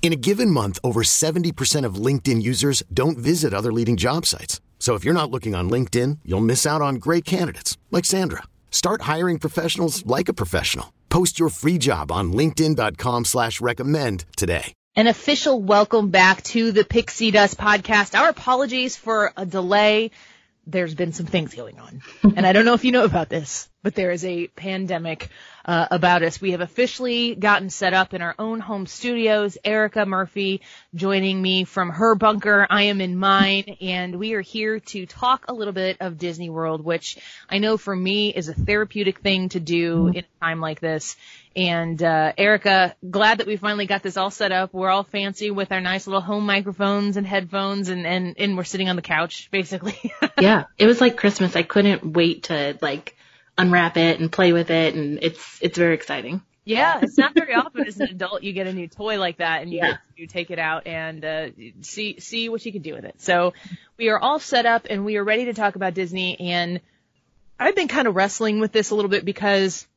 In a given month, over 70% of LinkedIn users don't visit other leading job sites. So if you're not looking on LinkedIn, you'll miss out on great candidates like Sandra. Start hiring professionals like a professional. Post your free job on linkedin.com/recommend today. An official welcome back to the Pixie Dust podcast. Our apologies for a delay. There's been some things going on. And I don't know if you know about this, but there is a pandemic about us. We have officially gotten set up in our own home studios. Erica Murphy joining me from her bunker. I am in mine, and we are here to talk a little bit of Disney World, which I know for me is a therapeutic thing to do in a time like this. And Erica, glad that we finally got this all set up. We're all fancy with our nice little home microphones and headphones, and we're sitting on the couch, basically. Yeah, it was like Christmas. I couldn't wait to, unwrap it and play with it, and it's very exciting. Yeah, it's not very often as an adult you get a new toy like that, and you take it out and see what you can do with it. So we are all set up, and we are ready to talk about Disney, and I've been kind of wrestling with this a little bit because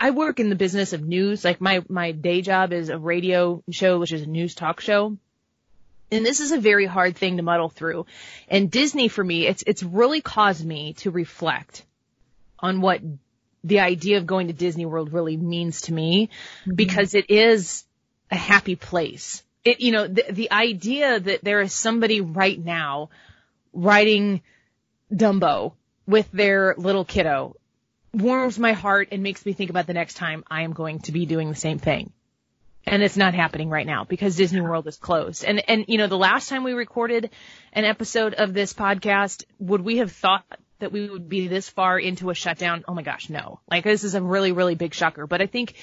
I work in the business of news. Like my day job is a radio show, which is a news talk show. And this is a very hard thing to muddle through. And Disney for me, it's really caused me to reflect on what the idea of going to Disney World really means to me, because it is a happy place. It, you know, the idea that there is somebody right now riding Dumbo with their little kiddo warms my heart and makes me think about the next time I am going to be doing the same thing. And it's not happening right now because Disney World is closed. And you know, the last time we recorded an episode of this podcast, would we have thought that we would be this far into a shutdown? Oh my gosh, no. Like, this is a really, really big shocker. But I think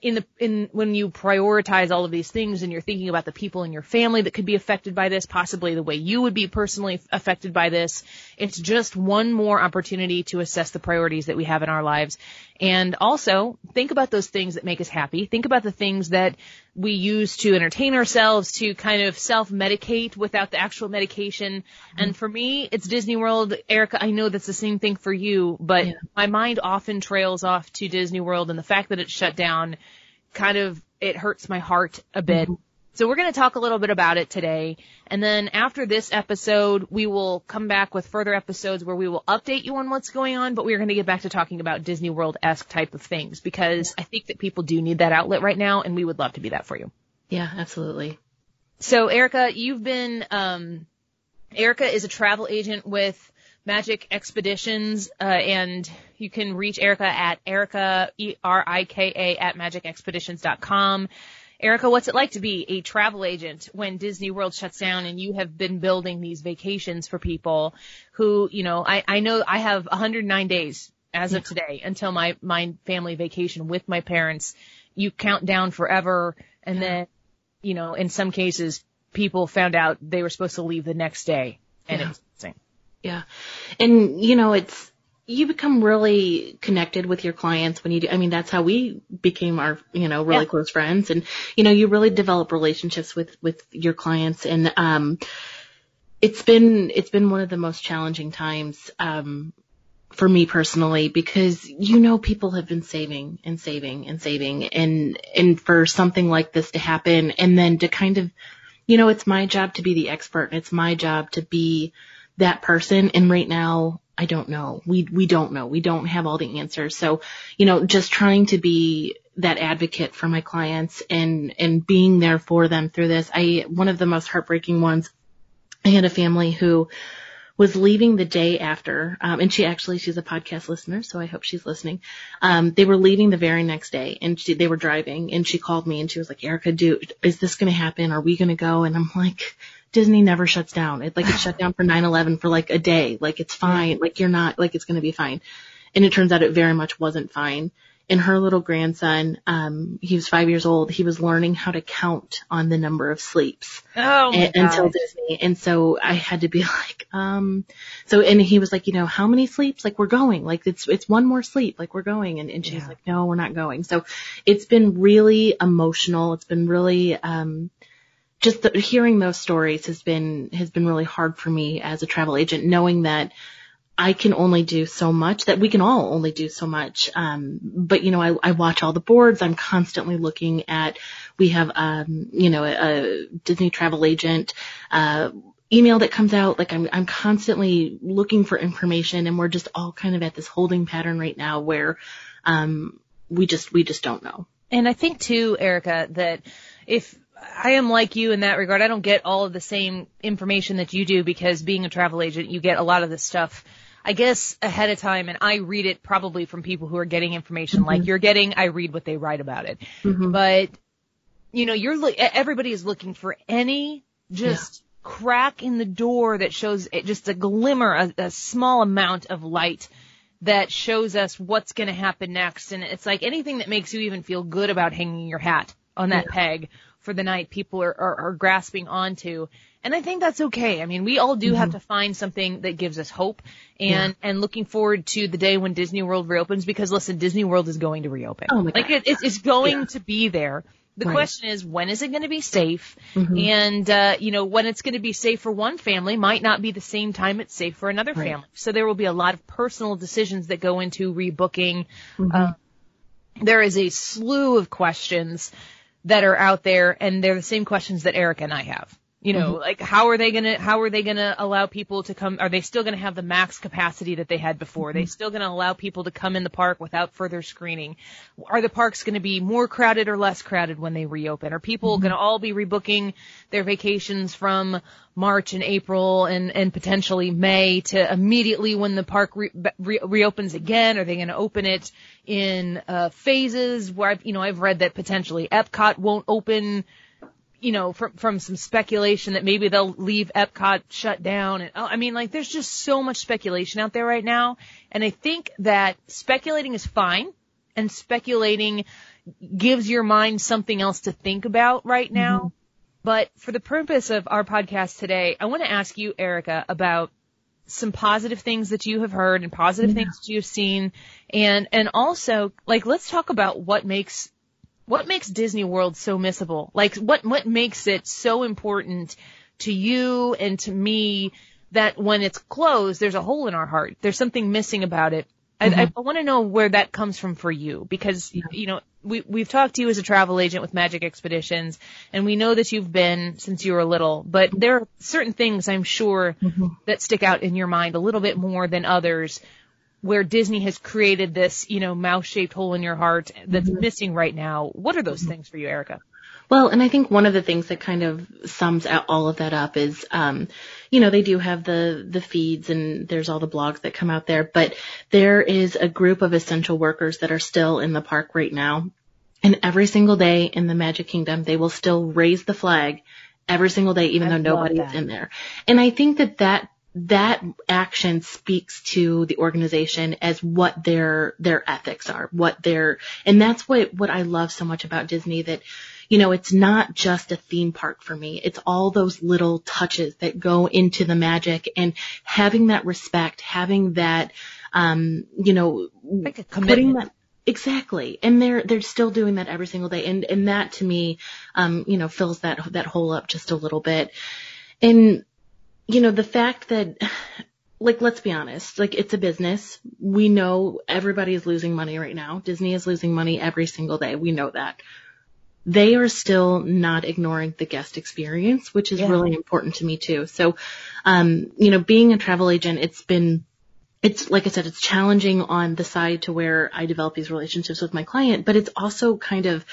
when you prioritize all of these things and you're thinking about the people in your family that could be affected by this, possibly the way you would be personally affected by this, it's just one more opportunity to assess the priorities that we have in our lives. And also think about those things that make us happy. Think about the things that we use to entertain ourselves, to kind of self-medicate without the actual medication. Mm-hmm. And for me, it's Disney World. Erica, I know that's the same thing for you, but my mind often trails off to Disney World, and the fact that it's shut down kind of, it hurts my heart a bit. Mm-hmm. So we're going to talk a little bit about it today. And then after this episode, we will come back with further episodes where we will update you on what's going on. But we're going to get back to talking about Disney World-esque type of things, because I think that people do need that outlet right now. And we would love to be that for you. Yeah, absolutely. So, Erica, you've been Erica is a travel agent with Magic Expeditions, and you can reach Erica at Erica, E-R-I-K-A, at magicexpeditions.com. Erica, what's it like to be a travel agent when Disney World shuts down and you have been building these vacations for people who, you know I have 109 days as of today until my family vacation with my parents. You count down forever, and then, you know, in some cases people found out they were supposed to leave the next day, and it was insane. Yeah. And, you know, you become really connected with your clients when you do. I mean, that's how we became our, really close friends. And, you really develop relationships with your clients. And, it's been one of the most challenging times, for me personally, because, people have been saving and for something like this to happen. And then to kind of, it's my job to be the expert. It's my job to be that person. And right now, I don't know. We don't know. We don't have all the answers. So, just trying to be that advocate for my clients and being there for them through this. One of the most heartbreaking ones, I had a family who was leaving the day after, and she's a podcast listener, so I hope she's listening. They were leaving the very next day, and they were driving, and she called me, and she was like, "Erica, is this going to happen? Are we going to go?" And I'm like, Disney never shuts down. It shut down for 9/11 for like a day. Like, it's fine. Like, you're not, like, it's going to be fine. And it turns out it very much wasn't fine. And her little grandson, he was 5 years old. He was learning how to count on the number of sleeps until Disney. And so I had to be like, and he was like, how many sleeps? Like, we're going. Like, it's one more sleep. Like, we're going. And she's like, no, we're not going. So it's been really emotional. It's been really, just hearing those stories has been really hard for me as a travel agent, knowing that I can only do so much, that we can all only do so much. But I watch all the boards. I'm constantly looking at, we have, a Disney travel agent, email that comes out. Like, I'm constantly looking for information, and we're just all kind of at this holding pattern right now where, we just don't know. And I think too, Erica, that if, I am like you in that regard. I don't get all of the same information that you do, because being a travel agent, you get a lot of this stuff, I guess, ahead of time, and I read it probably from people who are getting information mm-hmm. like you're getting. I read what they write about it. Mm-hmm. But, everybody is looking for any crack in the door that shows just a glimmer, a small amount of light that shows us what's going to happen next. And it's like anything that makes you even feel good about hanging your hat on that peg for the night, people are grasping onto. And I think that's okay. I mean, we all do mm-hmm. have to find something that gives us hope and looking forward to the day when Disney World reopens, because listen, Disney World is going to reopen. Oh my God. It's going to be there. The question is, when is it going to be safe? Mm-hmm. And, when it's going to be safe for one family might not be the same time it's safe for another family. So there will be a lot of personal decisions that go into rebooking. Mm-hmm. There is a slew of questions that are out there, and they're the same questions that Erica and I have. Mm-hmm. like, how are they gonna allow people to come? Are they still gonna have the max capacity that they had before? Mm-hmm. Are they still gonna allow people to come in the park without further screening? Are the parks gonna be more crowded or less crowded when they reopen? Are people mm-hmm. gonna all be rebooking their vacations from March and April and potentially May to immediately when the park reopens again? Are they gonna open it in phases where I've read that potentially Epcot won't open, from some speculation that maybe they'll leave Epcot shut down. And there's just so much speculation out there right now. And I think that speculating is fine, and speculating gives your mind something else to think about right now. Mm-hmm. But for the purpose of our podcast today, I want to ask you, Erica, about some positive things that you have heard and positive things that you've seen. And also, let's talk about what makes Disney World so missable? Like, what makes it so important to you and to me that when it's closed, there's a hole in our heart. There's something missing about it. Mm-hmm. I want to know where that comes from for you, because, we've talked to you as a travel agent with Magic Expeditions, and we know that you've been since you were little, but there are certain things, I'm sure, mm-hmm. that stick out in your mind a little bit more than others, where Disney has created this, mouse-shaped hole in your heart that's mm-hmm. missing right now. What are those things for you, Erica? Well, and I think one of the things that kind of sums out all of that up is, they do have the feeds, and there's all the blogs that come out there, but there is a group of essential workers that are still in the park right now. And every single day in the Magic Kingdom, they will still raise the flag every single day, even though nobody's in there. And I think that action speaks to the organization as what their ethics are, and that's what I love so much about Disney, that, it's not just a theme park for me. It's all those little touches that go into the magic, and having that respect, having that, like a commitment. Exactly. And they're still doing that every single day. And that to me, fills that hole up just a little bit. And, the fact that, let's be honest, it's a business. We know everybody is losing money right now. Disney is losing money every single day. We know that. They are still not ignoring the guest experience, which is really important to me too. So, being a travel agent, it's like I said, it's challenging on the side to where I develop these relationships with my client, but it's also kind of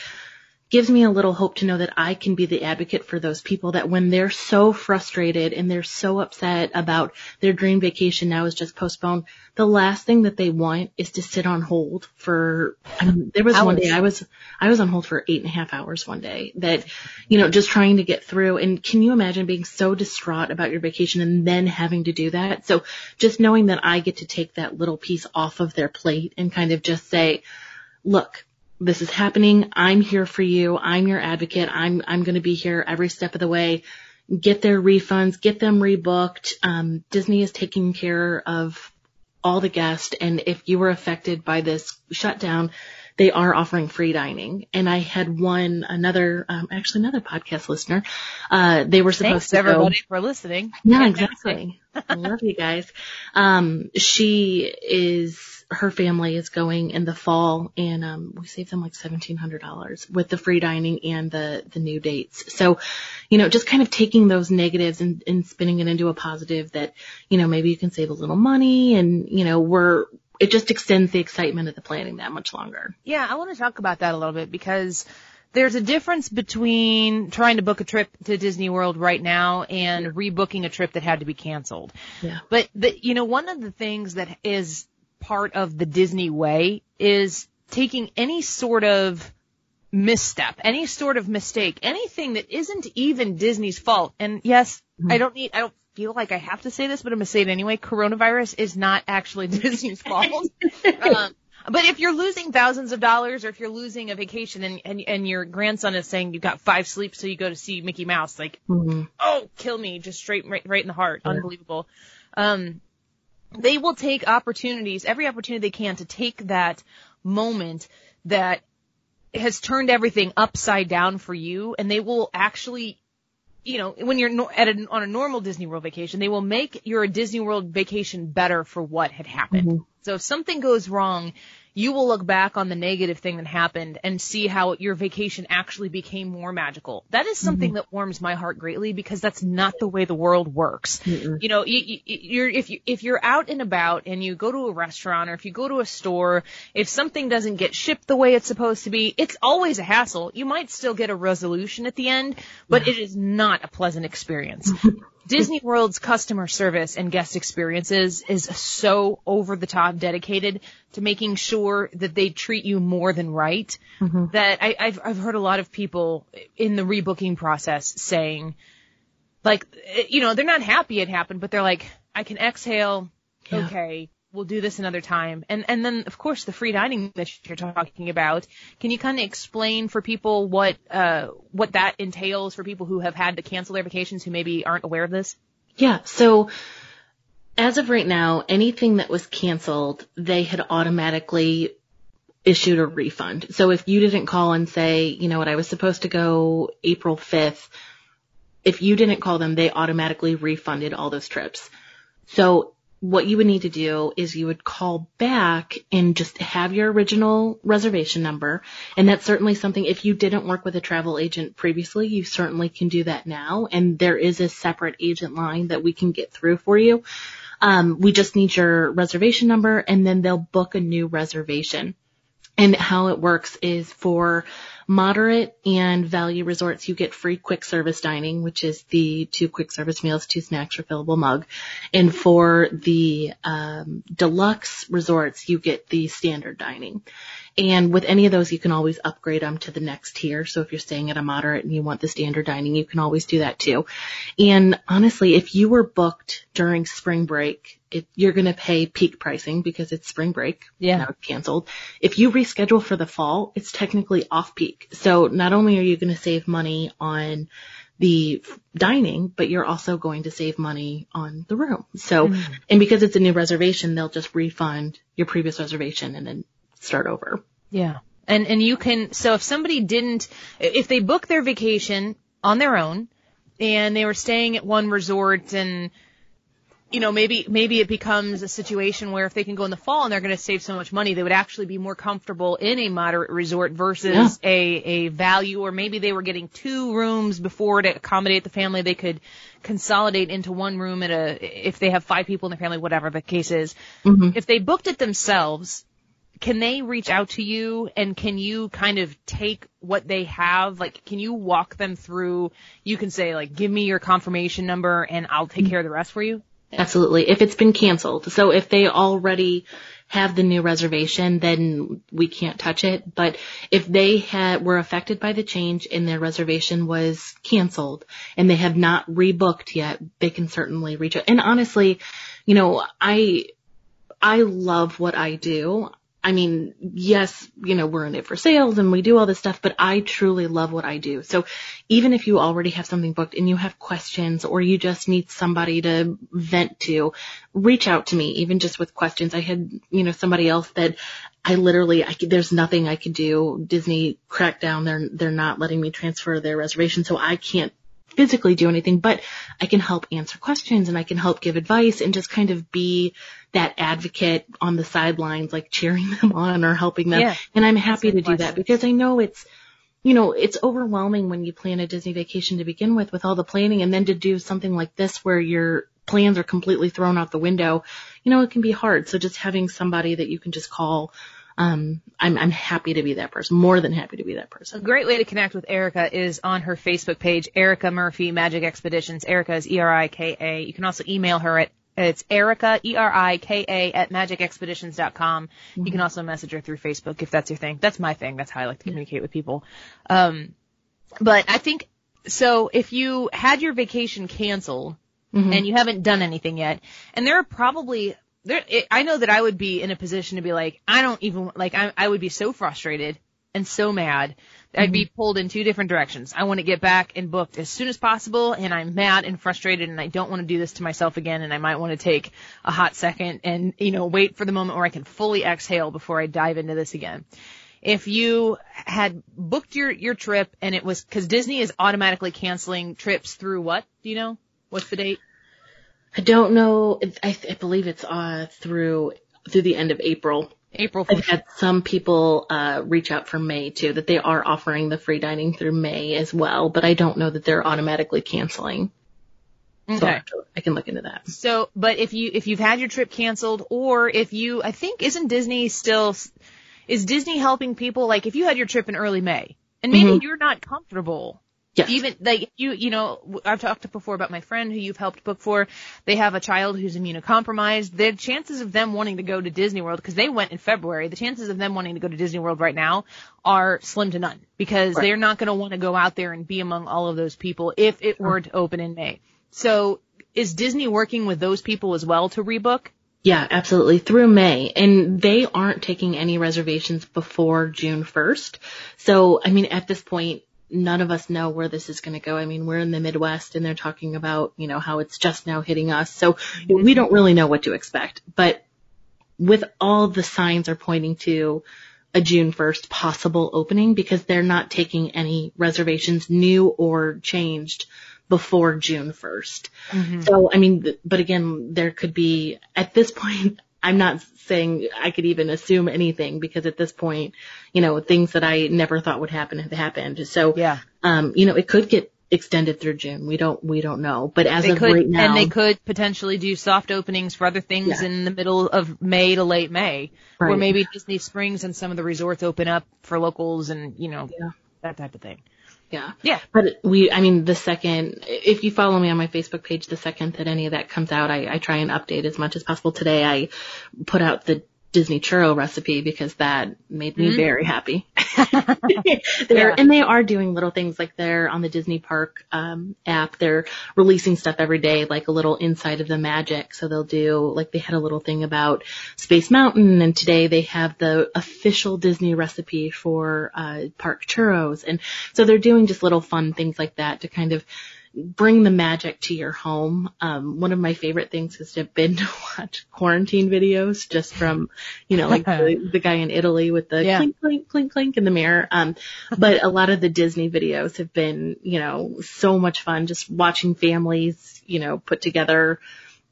gives me a little hope to know that I can be the advocate for those people, that when they're so frustrated and they're so upset about their dream vacation now is just postponed, the last thing that they want is to sit on hold for, there was one day I was on hold for 8.5 hours one day that, you know, just trying to get through. And can you imagine being so distraught about your vacation and then having to do that? So just knowing that I get to take that little piece off of their plate and kind of just say, look, this is happening. I'm here for you. I'm your advocate. I'm going to be here every step of the way. Get their refunds, get them rebooked. Disney is taking care of all the guests. And if you were affected by this shutdown, they are offering free dining. And I had another podcast listener. They were supposed to go. Thanks everybody for listening. Yeah, exactly. I love you guys. Her family is going in the fall, and we saved them like $1,700 with the free dining and the new dates. So, you know, just kind of taking those negatives and spinning it into a positive that, you know, maybe you can save a little money, and, you know, it just extends the excitement of the planning that much longer. Yeah, I want to talk about that a little bit, because there's a difference between trying to book a trip to Disney World right now and rebooking a trip that had to be canceled. Yeah. But, you know, one of the things that is part of the Disney way is taking any sort of misstep, any sort of mistake, anything that isn't even Disney's fault. And yes, I don't feel like I have to say this, but I'm going to say it anyway. Coronavirus is not actually Disney's fault. But if you're losing thousands of dollars, or if you're losing a vacation and your grandson is saying you've got 5 sleeps, so you go to see Mickey Mouse, like, oh, kill me, just straight right in the heart. Yeah. Unbelievable. They will take every opportunity they can to take that moment that has turned everything upside down for you, and they will actually, you know, when you're on a normal Disney World vacation, they will make your Disney World vacation better for what had happened. Mm-hmm. So if something goes wrong, you will look back on the negative thing that happened and see how your vacation actually became more magical. That is something that warms my heart greatly, because that's not the way the world works. Mm-mm. You know, if you're out and about and you go to a restaurant, or if you go to a store, if something doesn't get shipped the way it's supposed to be, it's always a hassle. You might still get a resolution at the end, but it is not a pleasant experience. Disney World's customer service and guest experiences is so over the top dedicated to making sure that they treat you more than right, that I've heard a lot of people in the rebooking process saying, like, you know, they're not happy it happened, but they're like, I can exhale. Yeah. Okay, we'll do this another time. And then, of course, the free dining that you're talking about, can you kind of explain for people what that entails for people who have had to cancel their vacations, who maybe aren't aware of this? Yeah. So as of right now, anything that was canceled, they had automatically issued a refund. So if you didn't call and say, you know what, I was supposed to go April 5th, if you didn't call them, they automatically refunded all those trips. So what you would need to do is you would call back and just have your original reservation number. And that's certainly something, if you didn't work with a travel agent previously, you certainly can do that now. And there is a separate agent line that we can get through for you. We just need your reservation number, and then they'll book a new reservation. And how it works is, for moderate and value resorts, you get free quick service dining, which is the 2 quick service meals, 2 snacks, refillable mug. And for the deluxe resorts, you get the standard dining. And with any of those, you can always upgrade them to the next tier. So if you're staying at a moderate and you want the standard dining, you can always do that too. And honestly, if you were booked during spring break, you're going to pay peak pricing because it's spring break. Yeah. Now it's canceled. If you reschedule for the fall, it's technically off peak. So not only are you going to save money on the dining, but you're also going to save money on the room. So, and because it's a new reservation, they'll just refund your previous reservation and then start over. Yeah. And you can, so if somebody if they book their vacation on their own and they were staying at one resort, and, you know, maybe it becomes a situation where if they can go in the fall and they're going to save so much money, they would actually be more comfortable in a moderate resort versus a value, or maybe they were getting 2 rooms before to accommodate the family. They could consolidate into one room if they have 5 people in the family, whatever the case is. If they booked it themselves, can they reach out to you, and can you kind of take what they have? Like, can you walk them through? You can say, like, give me your confirmation number and I'll take care of the rest for you? Absolutely. If it's been canceled. So if they already have the new reservation, then we can't touch it. But if they were affected by the change and their reservation was canceled and they have not rebooked yet, they can certainly reach out. And honestly, you know, I love what I do. I mean, yes, you know, we're in it for sales and we do all this stuff, but I truly love what I do. So even if you already have something booked and you have questions or you just need somebody to vent to, reach out to me, even just with questions. I had, you know, somebody else that there's nothing I could do. Disney cracked down. They're not letting me transfer their reservation, so I can't physically do anything, but I can help answer questions and I can help give advice and just kind of be that advocate on the sidelines, like cheering them on or helping them. Yeah, and I'm happy to do that because I know it's overwhelming when you plan a Disney vacation to begin with all the planning, and then to do something like this where your plans are completely thrown out the window, you know, it can be hard. So just having somebody that you can just call, I'm happy to be that person, more than happy to be that person. A great way to connect with Erica is on her Facebook page, Erica Murphy Magic Expeditions. Erica is E-R-I-K-A. You can also email her at, it's Erica, E-R-I-K-A, at magicexpeditions.com. Mm-hmm. You can also message her through Facebook if that's your thing. That's my thing. That's how I like to communicate with people. But I think, so if you had your vacation canceled, mm-hmm. and you haven't done anything yet, and there are probably... I know that I would be in a position to be like, I would be so frustrated and so mad. Mm-hmm. I'd be pulled in two different directions. I want to get back and booked as soon as possible, and I'm mad and frustrated, and I don't want to do this to myself again, and I might want to take a hot second and, you know, wait for the moment where I can fully exhale before I dive into this again. If you had booked your trip and it was, because Disney is automatically canceling trips through what? Do you know? What's the date? I don't know. I believe it's through the end of April. I've had some people reach out for May, too, that they are offering the free dining through May as well, but I don't know that they're automatically canceling. Okay. So I can look into that. So, but if you've had your trip canceled, or if you, I think, is Disney helping people? Like, if you had your trip in early May, and maybe mm-hmm. you're not comfortable. Yes. Even like you know, I've talked before about my friend who you've helped book for. They have a child who's immunocompromised. The chances of them wanting to go to Disney World, because they went in February, the chances of them wanting to go to Disney World right now are slim to none, because right. They're not going to want to go out there and be among all of those people if it sure. were to open in May. So is Disney working with those people as well to rebook? Yeah, absolutely. Through May. And they aren't taking any reservations before June 1st. So, I mean, at this point, none of us know where this is going to go. I mean, we're in the Midwest and they're talking about, you know, how it's just now hitting us. So we don't really know what to expect, but with all the signs are pointing to a June 1st possible opening, because they're not taking any reservations, new or changed, before June 1st. Mm-hmm. So, I mean, but again, there could be, at this point, I'm not saying I could even assume anything, because at this point, you know, things that I never thought would happen have happened. So, yeah. You know, it could get extended through June. We don't know, but as of right now. And they could potentially do soft openings for other things yeah. in the middle of May to late May, right. or maybe Disney Springs and some of the resorts open up for locals and, you know, yeah. that type of thing. Yeah. Yeah. But the second, if you follow me on my Facebook page, the second that any of that comes out, I try and update as much as possible. Today I put out the Disney churro recipe because that made me very happy. Yeah. And they are doing little things, like they're on the Disney Park app. They're releasing stuff every day, like a little inside of the magic. So they'll do, like, they had a little thing about Space Mountain, and today they have the official Disney recipe for park churros. And so they're doing just little fun things like that to kind of bring the magic to your home. One of my favorite things has been to watch quarantine videos, just from, you know, like the guy in Italy with the yeah. clink, clink, clink, clink in the mirror. But a lot of the Disney videos have been, you know, so much fun, just watching families, you know, put together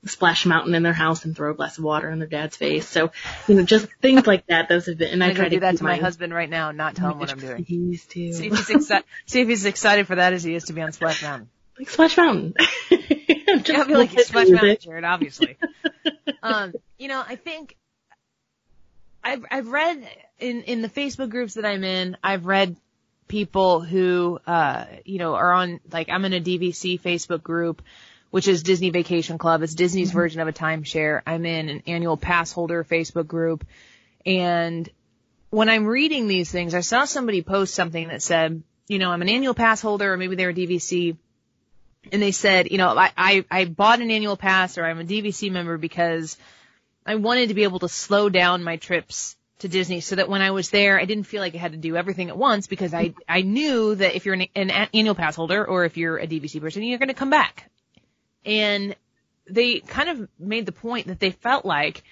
Splash Mountain in their house and throw a glass of water in their dad's face. So, you know, just things like that. Those have been, and I try to do that to my husband right now, not tell him what I'm doing. Please do. See if he's excited for that as he is to be on Splash Mountain. Like Splash Mountain. I feel like Splash Mountain, Jared, obviously. You know, I think I've read in the Facebook groups that I'm in, I've read people who, are on, like, I'm in a DVC Facebook group, which is Disney Vacation Club. It's Disney's version of a timeshare. I'm in an annual pass holder Facebook group. And when I'm reading these things, I saw somebody post something that said, I'm an annual pass holder, or maybe they were DVC. And they said, I bought an annual pass, or I'm a DVC member because I wanted to be able to slow down my trips to Disney so that when I was there, I didn't feel like I had to do everything at once, because I knew that if you're an annual pass holder, or if you're a DVC person, you're going to come back. And they kind of made the point that they felt like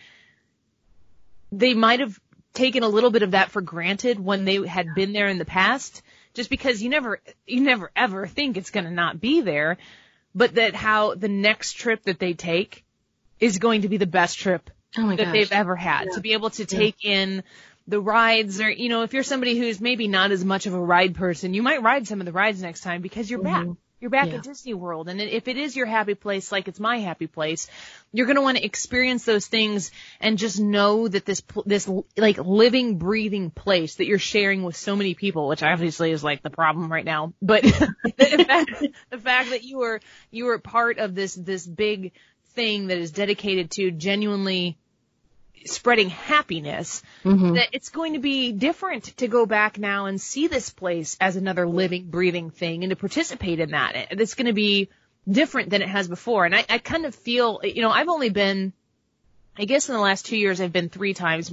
they might have taken a little bit of that for granted when they had been there in the past, just because you never ever think it's going to not be there, but that how the next trip that they take is going to be the best trip that they've ever had. Yeah. To be able to take in the rides, or, if you're somebody who's maybe not as much of a ride person, you might ride some of the rides next time because you're back. You're back at Disney World. And if it is your happy place, like it's my happy place, you're going to want to experience those things and just know that this like living, breathing place that you're sharing with so many people, which obviously is like the problem right now. But the fact that you are part of this big thing that is dedicated to genuinely spreading happiness, that it's going to be different to go back now and see this place as another living, breathing thing and to participate in that. It's going to be different than it has before. And I kind of feel, I've only been, I guess in the last 2 years, I've been 3 times.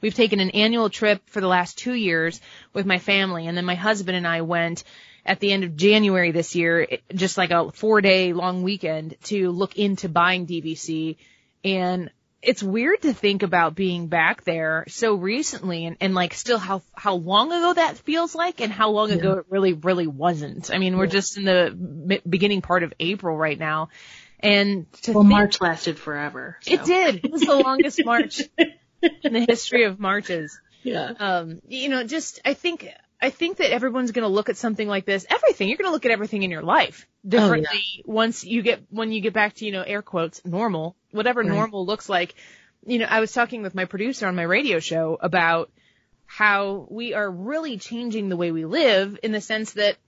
We've taken an annual trip for the last 2 years with my family. And then my husband and I went at the end of January this year, just like a 4-day long weekend to look into buying DVC. And it's weird to think about being back there so recently and like still how long ago that feels like and how long ago it really, really wasn't. I mean, we're just in the beginning part of April right now. And March lasted forever. So. It did. It was the longest March in the history of Marches. Yeah. I think that everyone's going to look at something like this. Everything. You're going to look at everything in your life differently once when you get back to, air quotes, normal, whatever normal looks like. I was talking with my producer on my radio show about how we are really changing the way we live in the sense that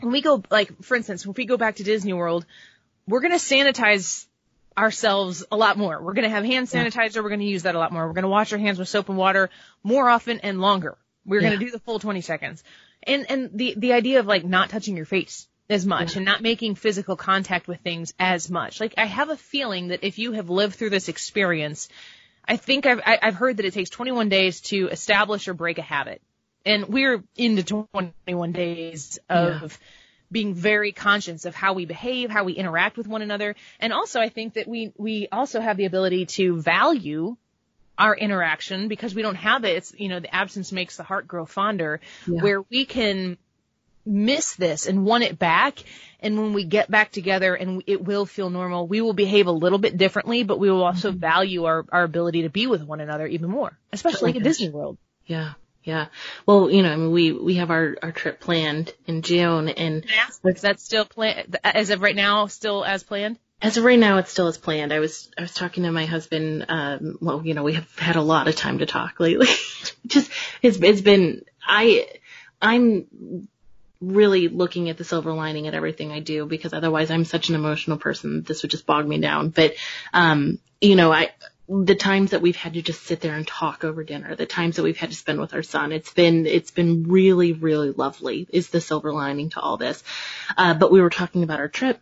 when we go, like, for instance, if we go back to Disney World, we're going to sanitize ourselves a lot more. We're going to have hand sanitizer. We're going to use that a lot more. We're going to wash our hands with soap and water more often and longer. We're going to do the full 20 seconds. And the idea of like not touching your face as much and not making physical contact with things as much. Like, I have a feeling that if you have lived through this experience, I think I've heard that it takes 21 days to establish or break a habit. And we're into 21 days of being very conscious of how we behave, how we interact with one another. And also I think that we also have the ability to value our interaction, because we don't have it. It's, the absence makes the heart grow fonder, where we can miss this and want it back. And when we get back together and it will feel normal, we will behave a little bit differently, but we will also value our ability to be with one another even more, especially at Disney World. Yeah. Yeah. Well, we have our trip planned in June, and is that still planned as of right now, still as planned? As of right now, it's still as planned. I was talking to my husband. We have had a lot of time to talk lately. Just it's been. I'm really looking at the silver lining at everything I do, because otherwise I'm such an emotional person. This would just bog me down. But the times that we've had to just sit there and talk over dinner, the times that we've had to spend with our son, it's been really, really lovely. Is the silver lining to all this? But we were talking about our trip.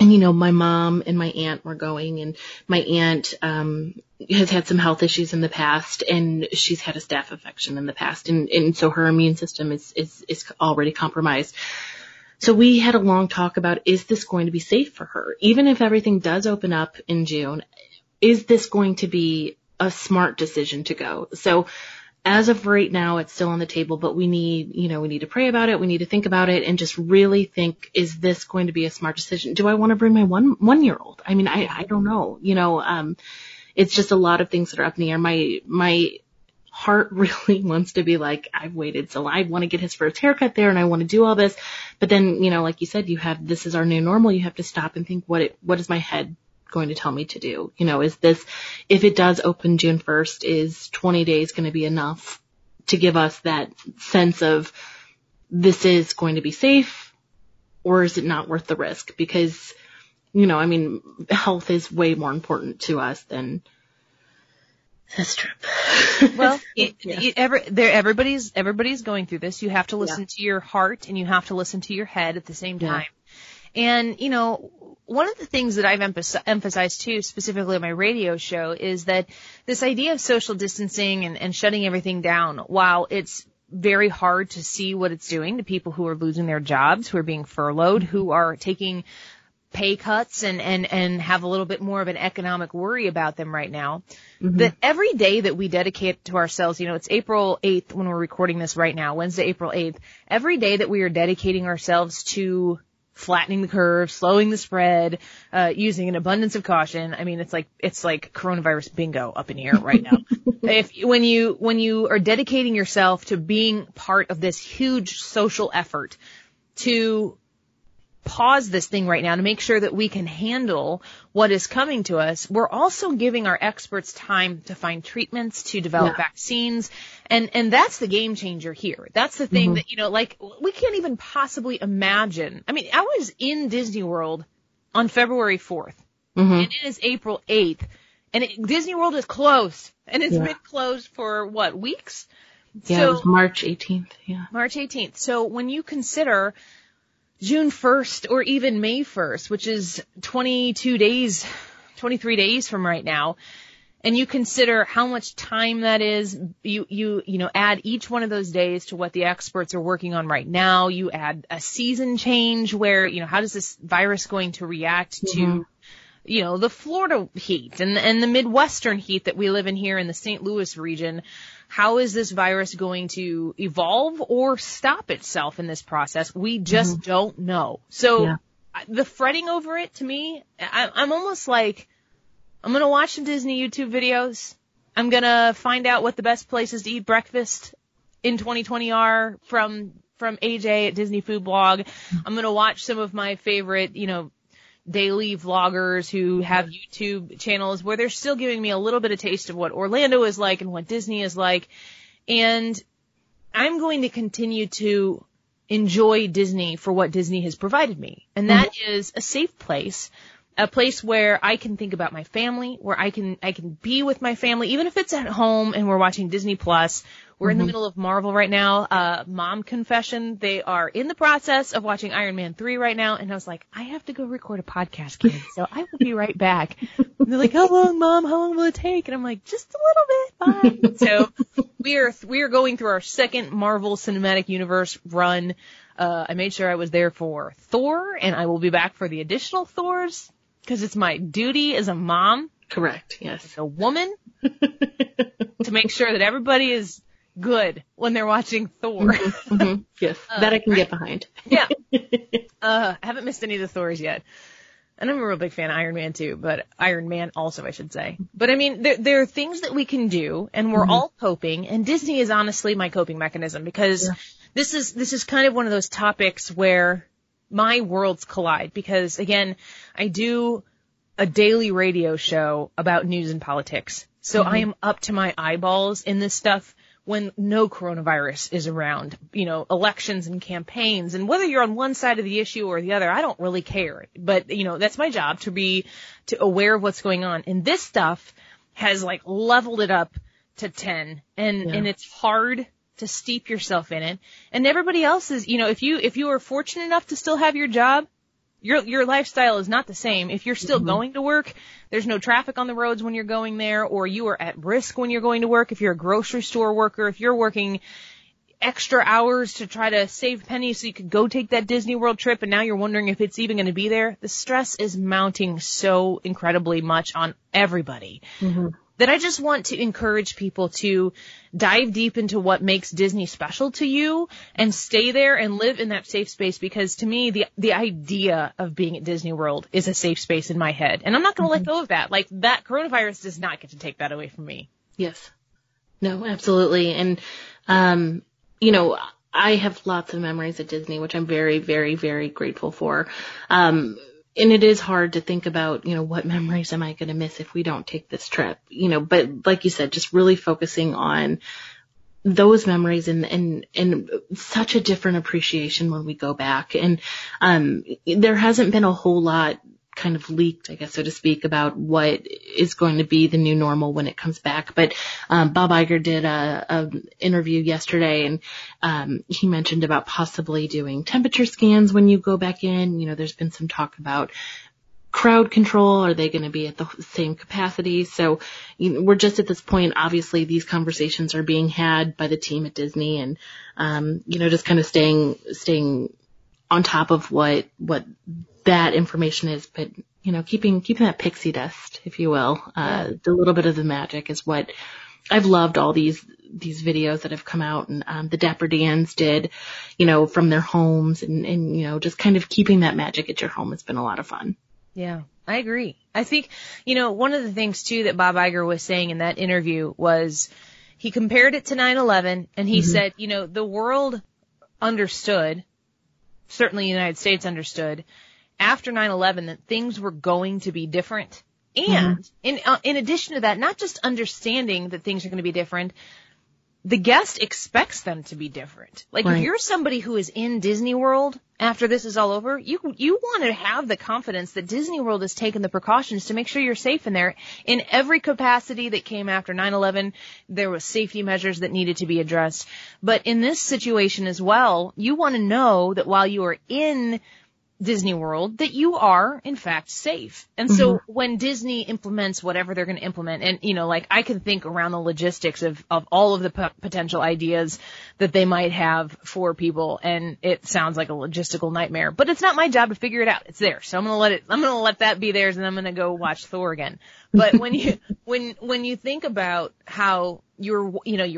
And, my mom and my aunt were going, and my aunt has had some health issues in the past, and she's had a staph infection in the past. And so her immune system is already compromised. So we had a long talk about, is this going to be safe for her? Even if everything does open up in June, is this going to be a smart decision to go? So as of right now, it's still on the table, but we need to pray about it. We need to think about it and just really think, is this going to be a smart decision? Do I want to bring my one-year-old? I mean, I don't know. It's just a lot of things that are up in the air. My heart really wants to be like, I've waited so long. I want to get his first haircut there and I want to do all this. But then, like you said, this is our new normal. You have to stop and think, what is my head going to tell me to do? You know, is this, if it does open June 1st, is 20 days going to be enough to give us that sense of this is going to be safe, or is it not worth the risk? Because, you know, I mean, health is way more important to us than this trip. Well, everybody's going through this. You have to listen to your heart and you have to listen to your head at the same time. And, you know, one of the things that I've emphasized too, specifically on my radio show, is that this idea of social distancing and shutting everything down, while it's very hard to see what it's doing to people who are losing their jobs, who are being furloughed, who are taking pay cuts and have a little bit more of an economic worry about them right now, that every day that we dedicate to ourselves, you know, it's April 8th when we're recording this right now, Wednesday, April 8th, every day that we are dedicating ourselves to flattening the curve, slowing the spread, using an abundance of caution. I mean, it's like coronavirus bingo up in the air right now. When you are dedicating yourself to being part of this huge social effort to pause this thing right now to make sure that we can handle what is coming to us, we're also giving our experts time to find treatments, to develop vaccines. And that's the game changer here. That's the thing that, you know, like, we can't even possibly imagine. I mean, I was in Disney World on February 4th and it is April 8th and Disney World is closed, and it's been closed for what, weeks? Yeah, so, it was March 18th. Yeah. March 18th. So when you consider June 1st or even May 1st, which is 23 days from right now, and you consider how much time that is, you know, add each one of those days to what the experts are working on right now, you add a season change where, you know, how does this virus going to react to, you know, the Florida heat and the Midwestern heat that we live in here in the St. Louis region. How is this virus going to evolve or stop itself in this process? We just don't know. So the fretting over it, to me, I'm almost like, I'm going to watch some Disney YouTube videos. I'm going to find out what the best places to eat breakfast in 2020 are from AJ at Disney Food Blog. I'm going to watch some of my favorite, you know, daily vloggers who have YouTube channels where they're still giving me a little bit of taste of what Orlando is like and what Disney is like. And I'm going to continue to enjoy Disney for what Disney has provided me. And that is a safe place, a place where I can think about my family, where I can be with my family, even if it's at home and we're watching Disney Plus. We're in the middle of Marvel right now. Mom confession, they are in the process of watching Iron Man 3 right now. And I was like, I have to go record a podcast, kid, so I will be right back. And they're like, how long, Mom? How long will it take? And I'm like, just a little bit. Bye. So we are going through our second Marvel Cinematic Universe run. I made sure I was there for Thor, and I will be back for the additional Thors because it's my duty as a mom. Correct. Yes. As a woman to make sure that everybody is good when they're watching Thor. Yes, that I can get behind. I haven't missed any of the Thors yet, and I'm a real big fan of Iron Man too, but Iron Man also, I should say. But I mean, there are things that we can do, and we're all coping, and Disney is honestly my coping mechanism, because this is kind of one of those topics where my worlds collide, because again, I do a daily radio show about news and politics, so I am up to my eyeballs in this stuff when no coronavirus is around, you know, elections and campaigns. And whether you're on one side of the issue or the other, I don't really care. But, you know, that's my job, to be aware of what's going on. And this stuff has, like, leveled it up to 10. And it's hard to steep yourself in it. And everybody else is, you know, if you are fortunate enough to still have your job, your lifestyle is not the same. If you're still going to work, there's no traffic on the roads when you're going there, or you are at risk when you're going to work. If you're a grocery store worker, if you're working extra hours to try to save pennies so you could go take that Disney World trip, and now you're wondering if it's even going to be there, the stress is mounting so incredibly much on everybody that I just want to encourage people to dive deep into what makes Disney special to you and stay there and live in that safe space. Because to me, the idea of being at Disney World is a safe space in my head. And I'm not going to let go of that. Like, that coronavirus does not get to take that away from me. Yes. No, absolutely. And, you know, I have lots of memories at Disney, which I'm very, very, very grateful for. And it is hard to think about, you know, what memories am I going to miss if we don't take this trip? You know, but like you said, just really focusing on those memories and such a different appreciation when we go back. And there hasn't been a whole lot kind of leaked, I guess, so to speak, about what is going to be the new normal when it comes back. But Bob Iger did an interview yesterday, and he mentioned about possibly doing temperature scans when you go back in. You know, there's been some talk about crowd control. Are they going to be at the same capacity? So we're just at this point, obviously, these conversations are being had by the team at Disney and, you know, just kind of staying on top of what that information is, but, you know, keeping that pixie dust, if you will, the little bit of the magic is what I've loved. All these videos that have come out, and the Dapper Dans did, you know, from their homes, and, you know, just kind of keeping that magic at your home has been a lot of fun. Yeah, I agree. I think, you know, one of the things too that Bob Iger was saying in that interview was he compared it to 9/11, and he said, you know, the world understood, certainly the United States understood, after 9/11 that things were going to be different. And in addition to that, not just understanding that things are going to be different, the guest expects them to be different. Like, if you're somebody who is in Disney World after this is all over, you want to have the confidence that Disney World has taken the precautions to make sure you're safe in there. In every capacity that came after 9/11, there was safety measures that needed to be addressed. But in this situation as well, you want to know that while you are in Disney World, that you are, in fact, safe. And so when Disney implements whatever they're going to implement, and, you know, like, I can think around the logistics of all of the potential ideas that they might have for people, and it sounds like a logistical nightmare, but it's not my job to figure it out. It's there. So I'm going to let that be theirs, and I'm going to go watch Thor again. But when you think about how you're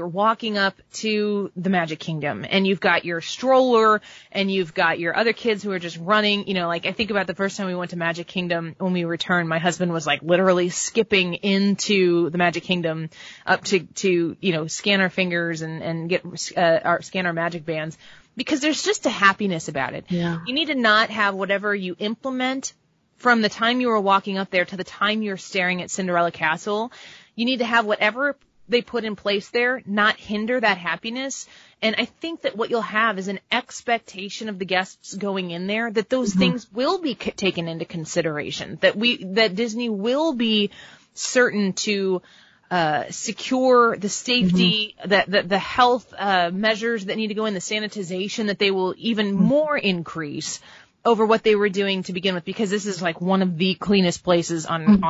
walking up to the Magic Kingdom, and you've got your stroller, and you've got your other kids who are just running, you know, like, I think about the first time we went to Magic Kingdom, when we returned, my husband was like literally skipping into the Magic Kingdom up to you know, scan our fingers and get, scan our magic bands, because there's just a happiness about it. Yeah. You need to not have whatever you implement from the time you were walking up there to the time you're staring at Cinderella Castle. You need to have whatever they put in place there not hinder that happiness. And I think that what you'll have is an expectation of the guests going in there that those things will be taken into consideration, that Disney will be certain to secure the safety, the health measures that need to go in, the sanitization that they will even more increase over what they were doing to begin with, because this is like one of the cleanest places on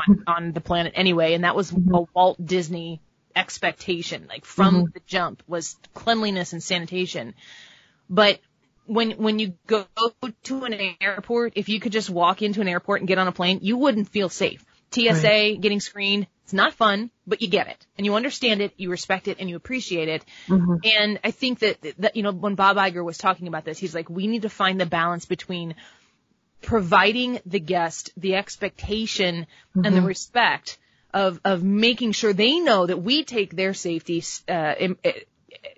the planet anyway, and that was a Walt Disney expectation, like, from the jump, was cleanliness and sanitation. But when you go to an airport, if you could just walk into an airport and get on a plane, you wouldn't feel safe. TSA, getting screened, it's not fun, but you get it, and you understand it, you respect it, and you appreciate it. And I think that, you know, when Bob Iger was talking about this, he's like, we need to find the balance between providing the guest the expectation and the respect of making sure they know that we take their safety,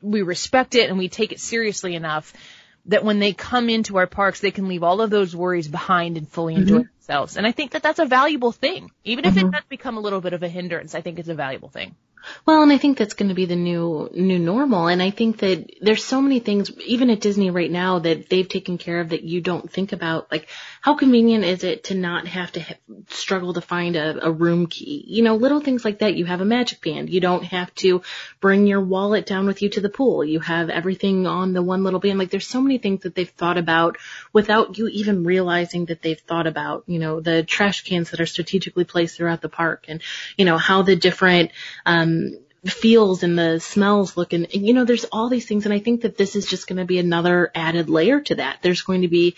we respect it, and we take it seriously enough that when they come into our parks, they can leave all of those worries behind and fully enjoy themselves. And I think that that's a valuable thing. Even if it does become a little bit of a hindrance, I think it's a valuable thing. Well, and I think that's going to be the new normal. And I think that there's so many things, even at Disney right now, that they've taken care of that you don't think about. Like, how convenient is it to not have to struggle to find a room key? You know, little things like that. You have a magic band. You don't have to bring your wallet down with you to the pool. You have everything on the one little band. Like, there's so many things that they've thought about without you even realizing that they've thought about, you know, the trash cans that are strategically placed throughout the park, and, you know, how the different, feels and the smells look, and, you know, there's all these things. And I think that this is just going to be another added layer to that. There's going to be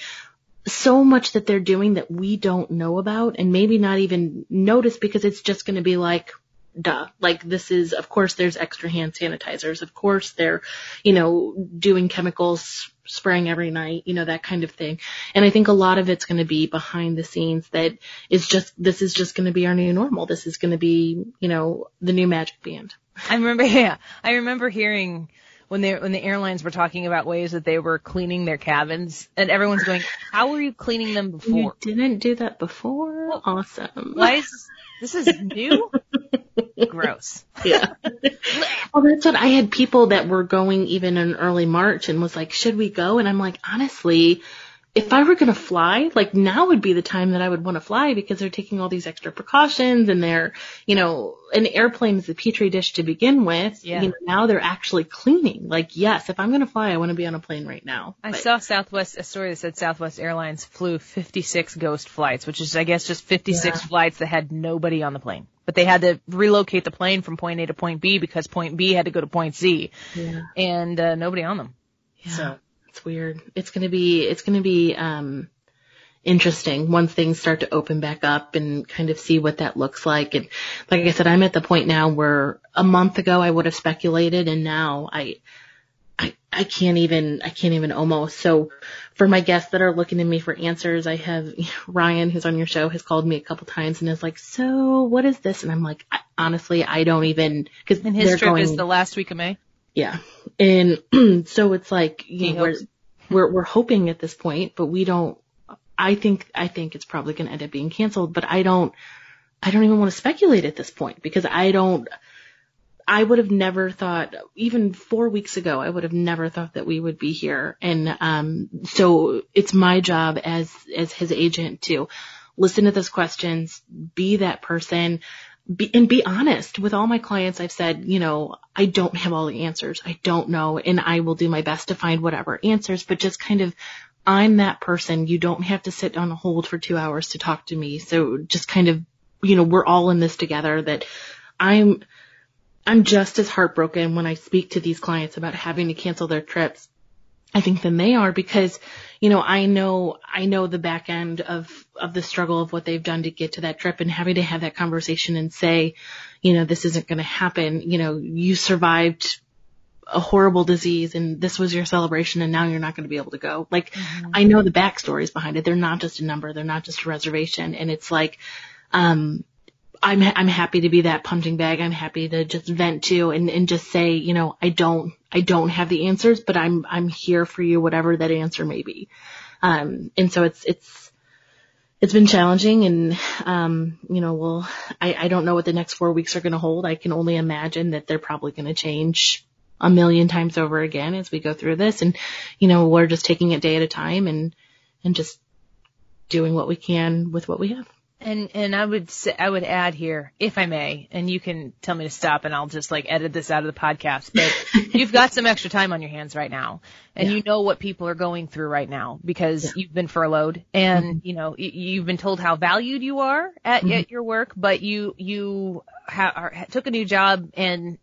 so much that they're doing that we don't know about, and maybe not even notice, because it's just going to be like, duh, like, this is, of course there's extra hand sanitizers. Of course they're, you know, doing chemicals spraying every night, you know, that kind of thing. And I think a lot of it's going to be behind the scenes that is just, this is just going to be our new normal. This is going to be, you know, the new magic band. I remember hearing when the airlines were talking about ways that they were cleaning their cabins, and everyone's going, how were you cleaning them before? You didn't do that before? Well, awesome. Why is this is new? Gross. Yeah. Well, that's what I had people that were going even in early March and was like, should we go? And I'm like, honestly, if I were going to fly, like now would be the time that I would want to fly because they're taking all these extra precautions and they're, you know, an airplane is a petri dish to begin with. Yeah. You know, now they're actually cleaning. Like, yes, if I'm going to fly, I want to be on a plane right now. I saw a story that said Southwest Airlines flew 56 ghost flights, which is, I guess, just 56 flights that had nobody on the plane. But they had to relocate the plane from point A to point B because point B had to go to point Z. Yeah. And nobody on them. Yeah. So. It's weird. It's going to be interesting once things start to open back up and kind of see what that looks like. And like I said, I'm at the point now where a month ago I would have speculated, and now I can't even almost. So for my guests that are looking to me for answers, I have Ryan, who's on your show, has called me a couple times and is like, so what is this? And I'm like, honestly, I don't even, because his trip is the last week of May. Yeah. And so it's like, you know, we're hoping at this point, but we don't, I think it's probably going to end up being canceled, but I don't even want to speculate at this point because I would have never thought, even 4 weeks ago, I would have never thought that we would be here. And, so it's my job as his agent to listen to those questions, be that person. Be honest with all my clients. I've said, you know, I don't have all the answers. I don't know. And I will do my best to find whatever answers, but just kind of, I'm that person. You don't have to sit on hold for 2 hours to talk to me. So just kind of, you know, we're all in this together, that I'm just as heartbroken when I speak to these clients about having to cancel their trips, I think, than they are, because, you know, I know the back end of the struggle of what they've done to get to that trip, and having to have that conversation and say, you know, this isn't going to happen. You know, you survived a horrible disease and this was your celebration and now you're not going to be able to go. Like, mm-hmm. I know the backstories behind it. They're not just a number. They're not just a reservation. And it's like, I'm happy to be that punching bag. I'm happy to just vent to and just say, you know, I don't have the answers, but I'm here for you, whatever that answer may be. And so it's been challenging, and, you know, well, I don't know what the next 4 weeks are going to hold. I can only imagine that they're probably going to change a million times over again as we go through this. And, you know, we're just taking it day at a time and just doing what we can with what we have. And I would add here, if I may, and you can tell me to stop and I'll just like edit this out of the podcast, but you've got some extra time on your hands right now, and you know what people are going through right now because you've been furloughed and mm-hmm. you know, you've been told how valued you are at your work, but you took a new job, and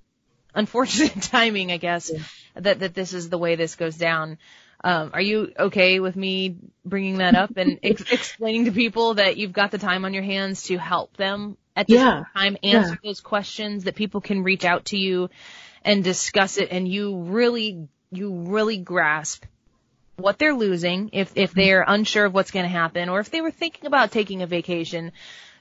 unfortunate timing, I guess, that this is the way this goes down. Are you okay with me bringing that up and explaining to people that you've got the time on your hands to help them at this time, answer those questions, that people can reach out to you and discuss it, and you really grasp what they're losing if they're unsure of what's going to happen, or if they were thinking about taking a vacation,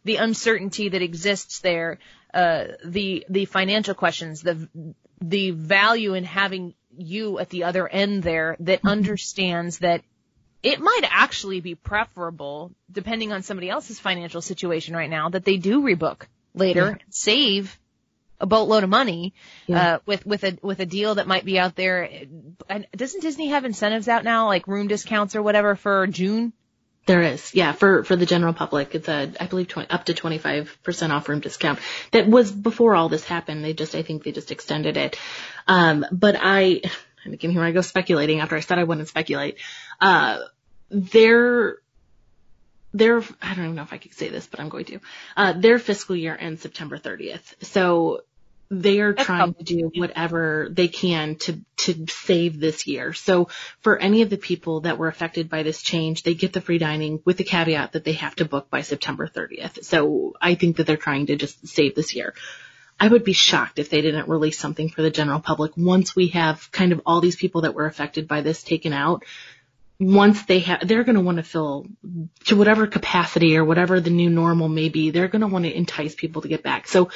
the uncertainty that exists there, the financial questions, the value in having you at the other end there that understands that it might actually be preferable, depending on somebody else's financial situation right now, that they do rebook later, and save a boatload of money, with a deal that might be out there. And doesn't Disney have incentives out now, like room discounts or whatever for June? There is, for the general public, it's up to 25% off room discount. That was before all this happened. I think they just extended it. But again, here I go speculating after I said I wouldn't speculate. Their I don't even know if I could say this, but I'm going to. Their fiscal year ends September 30th, so they are trying to do whatever they can to save this year. So for any of the people that were affected by this change, they get the free dining with the caveat that they have to book by September 30th. So I think that they're trying to just save this year. I would be shocked if they didn't release something for the general public once we have kind of all these people that were affected by this taken out. Once they're going to want to fill to whatever capacity or whatever the new normal may be, they're going to want to entice people to get back. So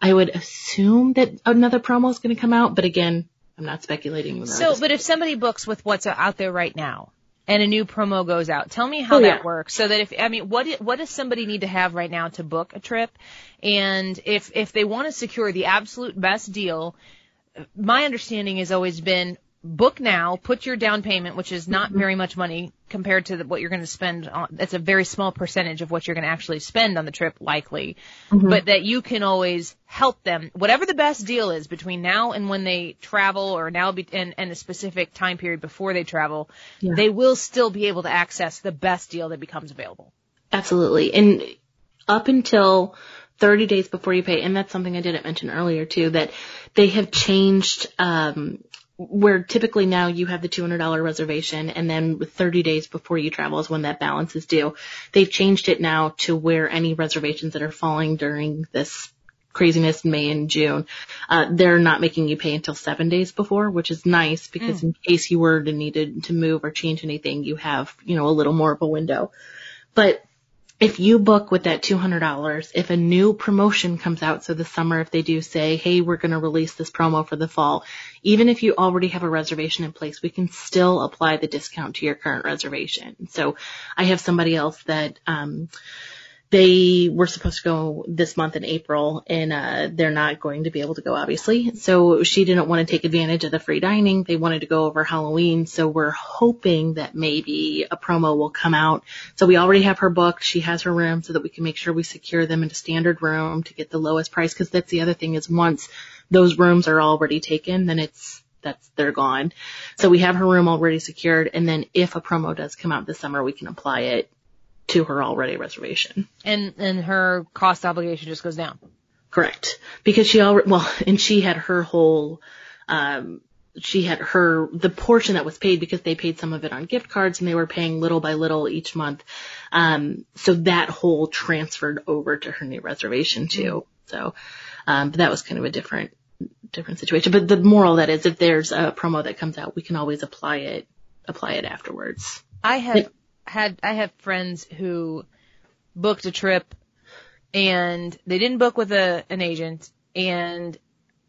I would assume that another promo is going to come out, but again, I'm not speculating. So, but if somebody books with what's out there right now and a new promo goes out, tell me how that works. So that if, I mean, what does somebody need to have right now to book a trip? And if they want to secure the absolute best deal, my understanding has always been book now, put your down payment, which is not very much money compared to what you're going to spend on. That's a very small percentage of what you're going to actually spend on the trip, likely. Mm-hmm. But that you can always help them, whatever the best deal is between now and when they travel, or now and a specific time period before they travel, they will still be able to access the best deal that becomes available. Absolutely. And up until 30 days before you pay, and that's something I didn't mention earlier too, that they have changed, where typically now you have the $200 reservation, and then with 30 days before you travel is when that balance is due. They've changed it now to where any reservations that are falling during this craziness in May and June, they're not making you pay until 7 days before, which is nice because in case you were to needed to move or change anything, you have, you know, a little more of a window. But if you book with that $200, if a new promotion comes out, so this summer if they do say, hey, we're going to release this promo for the fall, even if you already have a reservation in place, we can still apply the discount to your current reservation. So I have somebody else that they were supposed to go this month in April, and they're not going to be able to go, obviously. So she didn't want to take advantage of the free dining. They wanted to go over Halloween. So we're hoping that maybe a promo will come out. So we already have her booked. She has her room so that we can make sure we secure them into standard room to get the lowest price. Because that's the other thing is once those rooms are already taken, then they're gone. So we have her room already secured. And then if a promo does come out this summer, we can apply it to her already reservation. And her cost obligation just goes down. Correct. Because she had her whole, the portion that was paid, because they paid some of it on gift cards and they were paying little by little each month. So that whole transferred over to her new reservation too. So, but that was kind of a different situation. But the moral of that is if there's a promo that comes out, we can always apply it afterwards. I have friends who booked a trip and they didn't book with an agent, and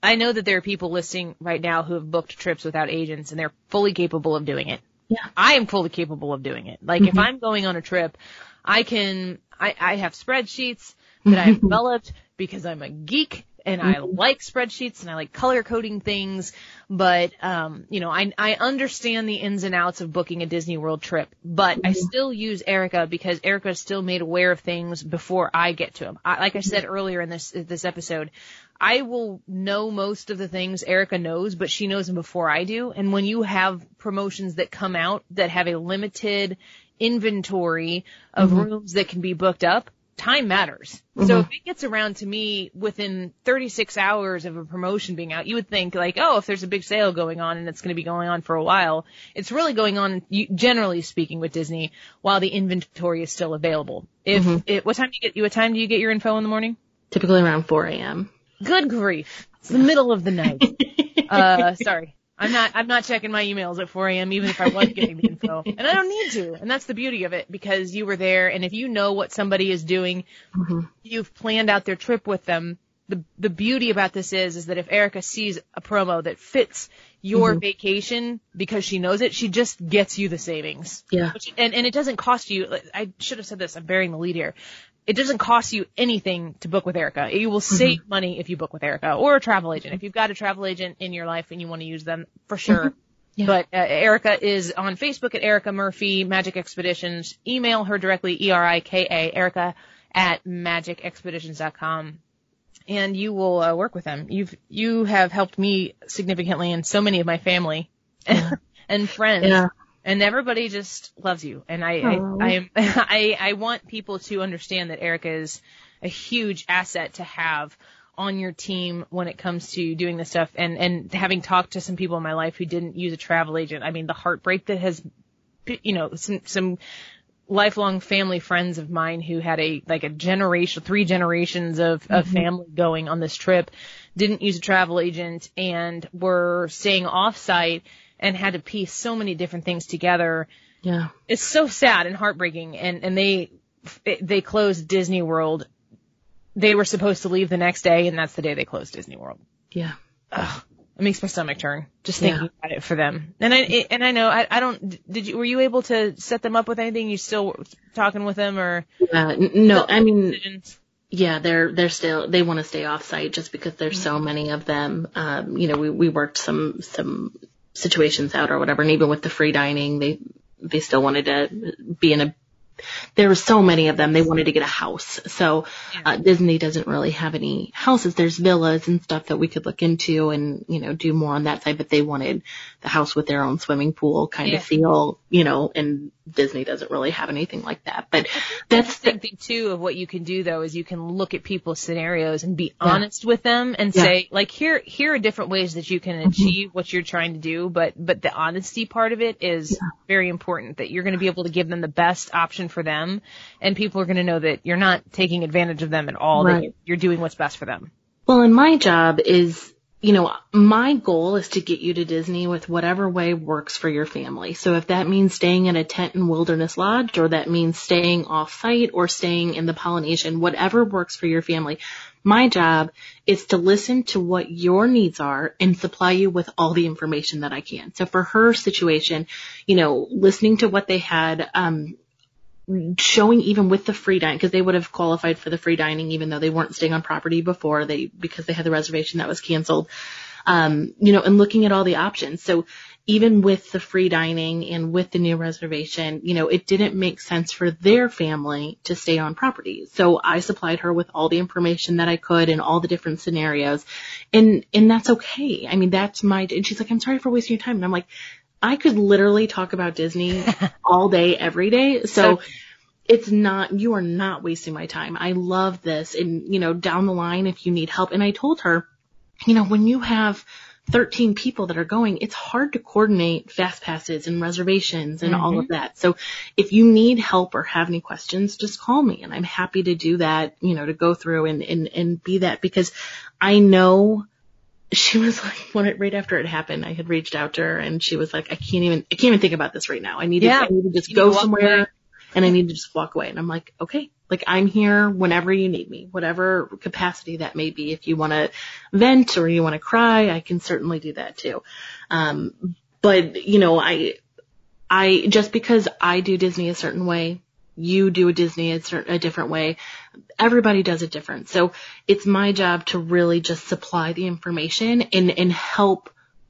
I know that there are people listening right now who have booked trips without agents, and they're fully capable of doing it. Yeah. I am fully capable of doing it. Like if I'm going on a trip, I have spreadsheets that I've developed because I'm a geek. And I like spreadsheets and I like color coding things, but, I understand the ins and outs of booking a Disney World trip, but I still use Erica because Erica is still made aware of things before I get to them. Like I said earlier in this episode, I will know most of the things Erica knows, but she knows them before I do. And when you have promotions that come out that have a limited inventory of rooms that can be booked up, time matters. So if it gets around to me within 36 hours of a promotion being out, you would think like, oh, if there's a big sale going on and it's going to be going on for a while, it's really going on, generally speaking, with Disney while the inventory is still available. If what time do you get your info in the morning? Typically around 4 a.m. Good grief. It's the middle of the night. Sorry. I'm not checking my emails at 4 a.m. even if I was getting the info. And I don't need to. And that's the beauty of it, because you were there. And if you know what somebody is doing, you've planned out their trip with them. The beauty about this is that if Erica sees a promo that fits your vacation because she knows it, she just gets you the savings. Yeah. And it doesn't cost you. I should have said this. I'm burying the lead here. It doesn't cost you anything to book with Erica. You will save money if you book with Erica or a travel agent. If you've got a travel agent in your life and you want to use them, for sure. Yeah. But Erica is on Facebook at Erica Murphy Magic Expeditions. Email her directly, E-R-I-K-A, erica@magicexpeditions.com. And you will work with them. You have helped me significantly and so many of my family and friends. Yeah. And everybody just loves you. And I want people to understand that Erica is a huge asset to have on your team when it comes to doing this stuff. And having talked to some people in my life who didn't use a travel agent, I mean, the heartbreak that has, some lifelong family friends of mine who had three generations of family going on this trip, didn't use a travel agent and were staying offsite, and had to piece so many different things together. Yeah. It's so sad and heartbreaking. And they closed Disney World. They were supposed to leave the next day, and that's the day they closed Disney World. Yeah. Ugh. It makes my stomach turn just thinking about it for them. And I know, were you able to set them up with anything? You still talking with them or? No, I mean, yeah, they're still, they want to stay off site just because there's so many of them. We worked some situations out or whatever. And even with the free dining, they still wanted to be in a, there were so many of them. They wanted to get a house. So Disney doesn't really have any houses. There's villas and stuff that we could look into and, do more on that side. But they wanted the house with their own swimming pool kind of feel, and Disney doesn't really have anything like that. But that's the thing, too, of what you can do, though, is you can look at people's scenarios and be honest with them and say, like, here are different ways that you can achieve what you're trying to do. But the honesty part of it is very important, that you're going to be able to give them the best option for them, and people are going to know that you're not taking advantage of them at all, that you're doing what's best for them. Well, and my job is, my goal is to get you to Disney with whatever way works for your family. So if that means staying in a tent in Wilderness Lodge, or that means staying off site or staying in the Polynesian, whatever works for your family, my job is to listen to what your needs are and supply you with all the information that I can. So for her situation, listening to what they had, showing even with the free dining, because they would have qualified for the free dining even though they weren't staying on property before, because they had the reservation that was canceled, and looking at all the options. So even with the free dining and with the new reservation, it didn't make sense for their family to stay on property. So I supplied her with all the information that I could and all the different scenarios. And that's okay. I mean, that's and she's like, I'm sorry for wasting your time. And I'm like, I could literally talk about Disney all day, every day. So it's not, you are not wasting my time. I love this. And, down the line, if you need help. And I told her, when you have 13 people that are going, it's hard to coordinate fast passes and reservations and all of that. So if you need help or have any questions, just call me. And I'm happy to do that, to go through and be that, because I know. She was like, right after it happened, I had reached out to her and she was like, I can't even think about this right now. I need to just go somewhere and I need to just walk away. And I'm like, okay, like I'm here whenever you need me, whatever capacity that may be. If you want to vent or you want to cry, I can certainly do that too. But I just because I do Disney a certain way, you do a Disney a different way. Everybody does it different. So it's my job to really just supply the information and help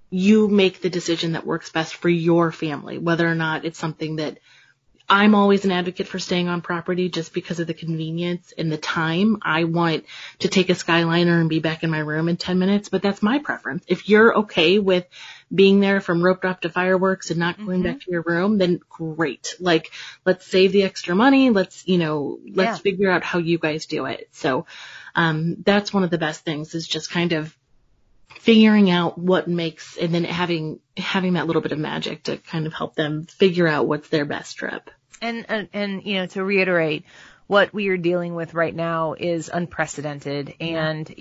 you make the decision that works best for your family, whether or not it's something that I'm always an advocate for staying on property just because of the convenience and the time. I want to take a Skyliner and be back in my room in 10 minutes, but that's my preference. If you're okay with being there from rope drop to fireworks and not going back to your room, then great. Like, let's save the extra money. Let's figure out how you guys do it. So, that's one of the best things is just kind of figuring out what makes, and then having that little bit of magic to kind of help them figure out what's their best trip. And to reiterate, what we are dealing with right now is unprecedented, and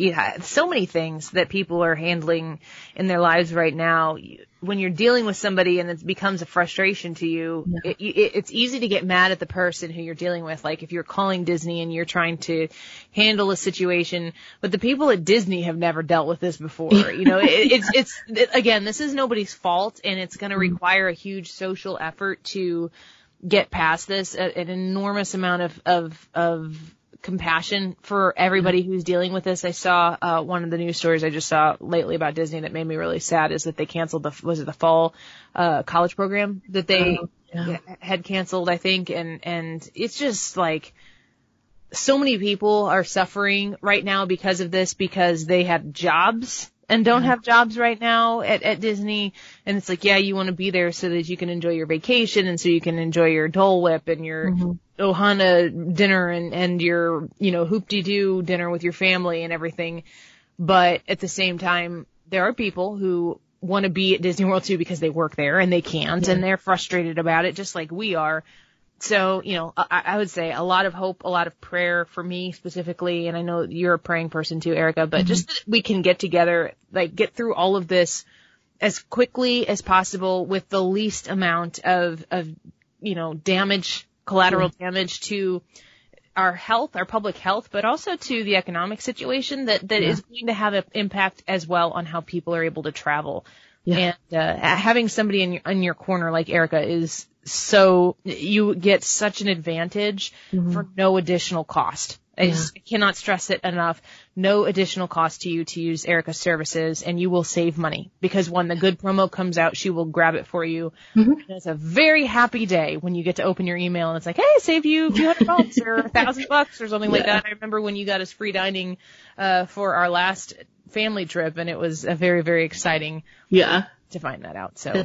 so many things that people are handling in their lives right now. When you're dealing with somebody and it becomes a frustration to you, it's easy to get mad at the person who you're dealing with. Like if you're calling Disney and you're trying to handle a situation, but the people at Disney have never dealt with this before. It's again, this is nobody's fault, and it's going to require a huge social effort to get past this, an enormous amount of compassion for everybody who's dealing with this. I saw one of the news stories I just saw lately about Disney that made me really sad is that they canceled the fall college program that they had canceled, I think. And it's just like so many people are suffering right now because of this, because they have jobs and don't have jobs right now at Disney. And it's like, you want to be there so that you can enjoy your vacation and so you can enjoy your Dole Whip and your Ohana dinner and your, Hoop-dee-doo dinner with your family and everything. But at the same time, there are people who want to be at Disney World too because they work there and they can't and they're frustrated about it just like we are. So, I would say a lot of hope, a lot of prayer for me specifically. And I know you're a praying person too, Erica, but just that we can get together, like get through all of this as quickly as possible with the least amount of damage, collateral damage to our health, our public health, but also to the economic situation that is going to have an impact as well on how people are able to travel. Yeah. And having somebody in your corner like Erica is so – you get such an advantage for no additional cost. I cannot stress it enough. No additional cost to you to use Erica's services, and you will save money because when the good promo comes out, she will grab it for you. Mm-hmm. And it's a very happy day when you get to open your email and it's like, hey, save you a few $100 or $1,000 or something like that. I remember when you got us free dining for our last family trip, and it was a very, very exciting to find that out. So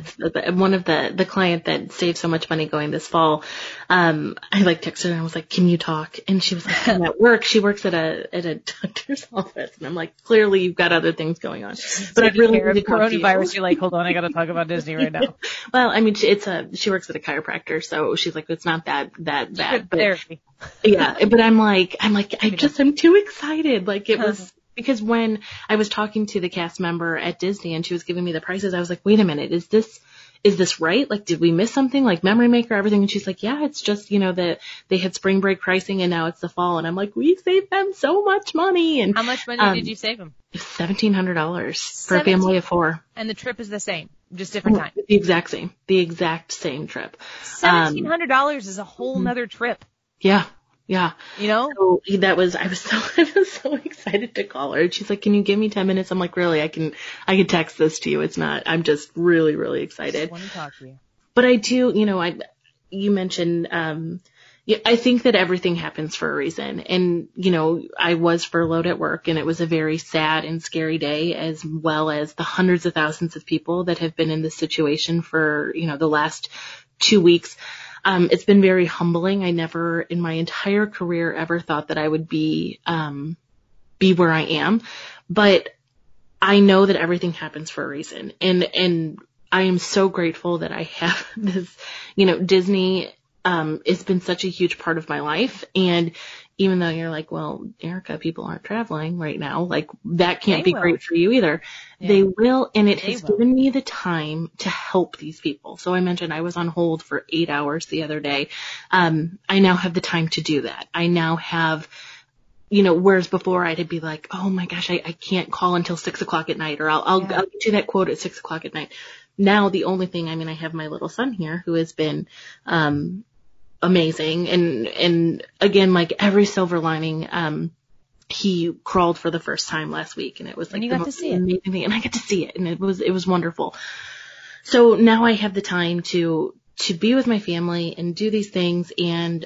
one of the client that saved so much money going this fall, I texted her and I was like, can you talk? And she was like, I'm at work. She works at a doctor's office. And I'm like, clearly you've got other things going on. But I really need to talk to you. Coronavirus, you're like, hold on, I got to talk about Disney right now. Well, I mean, she works at a chiropractor. So she's like, it's not that bad. But, therapy. Yeah. But I'm like, I'm too excited. Like it was. Because when I was talking to the cast member at Disney and she was giving me the prices, I was like, wait a minute, is this right? Like, did we miss something? Like Memory Maker, everything? And she's like, yeah, it's just, that they had spring break pricing and now it's the fall. And I'm like, we saved them so much money. And how much money did you save them? $1,700 for a family of four. And the trip is the same, just different time. The exact same trip. $1,700 is a whole nother trip. Yeah. Yeah. So I was so excited to call her. And she's like, can you give me 10 minutes? I'm like, really? I can text this to you. It's not, I'm just really, really excited. I want to talk to you. But I do, you mentioned, I think that everything happens for a reason. And, I was furloughed at work and it was a very sad and scary day, as well as the hundreds of thousands of people that have been in this situation for, the last 2 weeks. It's been very humbling. I never in my entire career ever thought that I would be where I am, but I know that everything happens for a reason. And I am so grateful that I have this, Disney, it's been such a huge part of my life. And even though you're like, well, Erica, people aren't traveling right now. Like that can't be great for you either. Yeah. They will. And it has given me the time to help these people. So I mentioned I was on hold for 8 hours the other day. I now have the time to do that. I now have, whereas before I'd be like, oh my gosh, I can't call until 6:00 at night, or I'll get to that quote at 6:00 at night. Now the only thing, I have my little son here who has been, amazing. And again, like every silver lining, he crawled for the first time last week and it was like the most amazing thing. And I got to see it and it was wonderful. So now I have the time to be with my family and do these things and,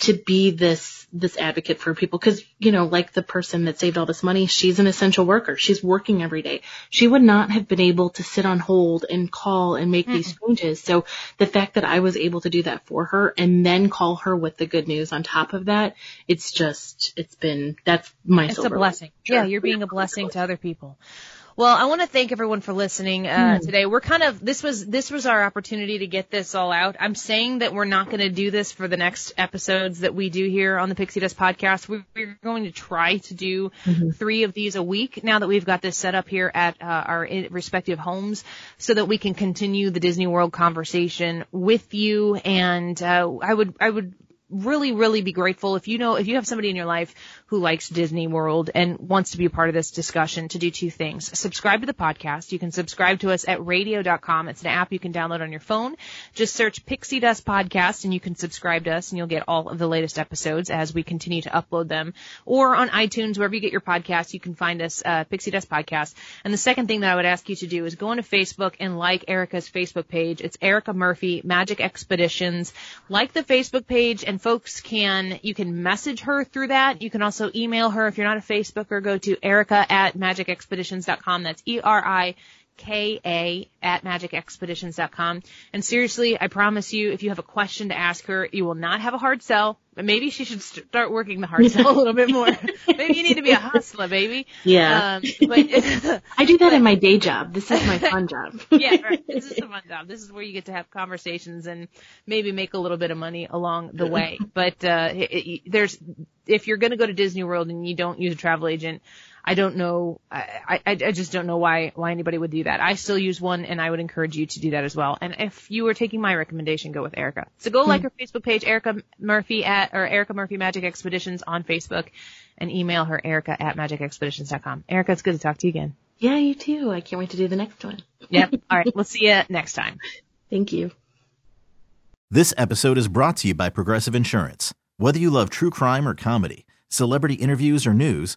to be this advocate for people. Cause, like the person that saved all this money, she's an essential worker. She's working every day. She would not have been able to sit on hold and call and make these changes. So the fact that I was able to do that for her and then call her with the good news on top of that, that's my silver. It's a blessing. Sure. Yeah. You're being a blessing to other people. Well, I want to thank everyone for listening today. We're this was our opportunity to get this all out. I'm saying that we're not going to do this for the next episodes that we do here on the Pixie Dust podcast. We're going to try to do 3 of these a week now that we've got this set up here at our respective homes, so that we can continue the Disney World conversation with you. And I would really, really be grateful if you have somebody in your life who likes Disney World and wants to be a part of this discussion, to do 2 things. Subscribe to the podcast. You can subscribe to us at radio.com. It's an app you can download on your phone. Just search Pixie Dust Podcast and you can subscribe to us and you'll get all of the latest episodes as we continue to upload them. Or on iTunes, wherever you get your podcast, you can find us, Pixie Dust Podcast. And the second thing that I would ask you to do is go onto Facebook and like Erica's Facebook page. It's Erica Murphy, Magic Expeditions. Like the Facebook page, and folks you can message her through that. You can also email her if you're not a Facebooker. Go to erica@magicexpeditions.com. That's ERIKA@magicexpeditions.com. And seriously, I promise you, if you have a question to ask her, you will not have a hard sell. But maybe she should start working the hard sell a little bit more. Maybe you need to be a hustler, baby. Yeah. I do that in my day job. This is my fun job. Yeah, right. This is a fun job. This is where you get to have conversations and maybe make a little bit of money along the way. But if you're going to go to Disney World and you don't use a travel agent, I don't know. I just don't know why anybody would do that. I still use one, and I would encourage you to do that as well. And if you were taking my recommendation, go with Erica. So go like her Facebook page, Erica Murphy or Erica Murphy Magic Expeditions on Facebook, and email her, Erica@MagicExpeditions.com. Erica, it's good to talk to you again. Yeah, you too. I can't wait to do the next one. Yep. All right. We'll see you next time. Thank you. This episode is brought to you by Progressive Insurance. Whether you love true crime or comedy, celebrity interviews or news,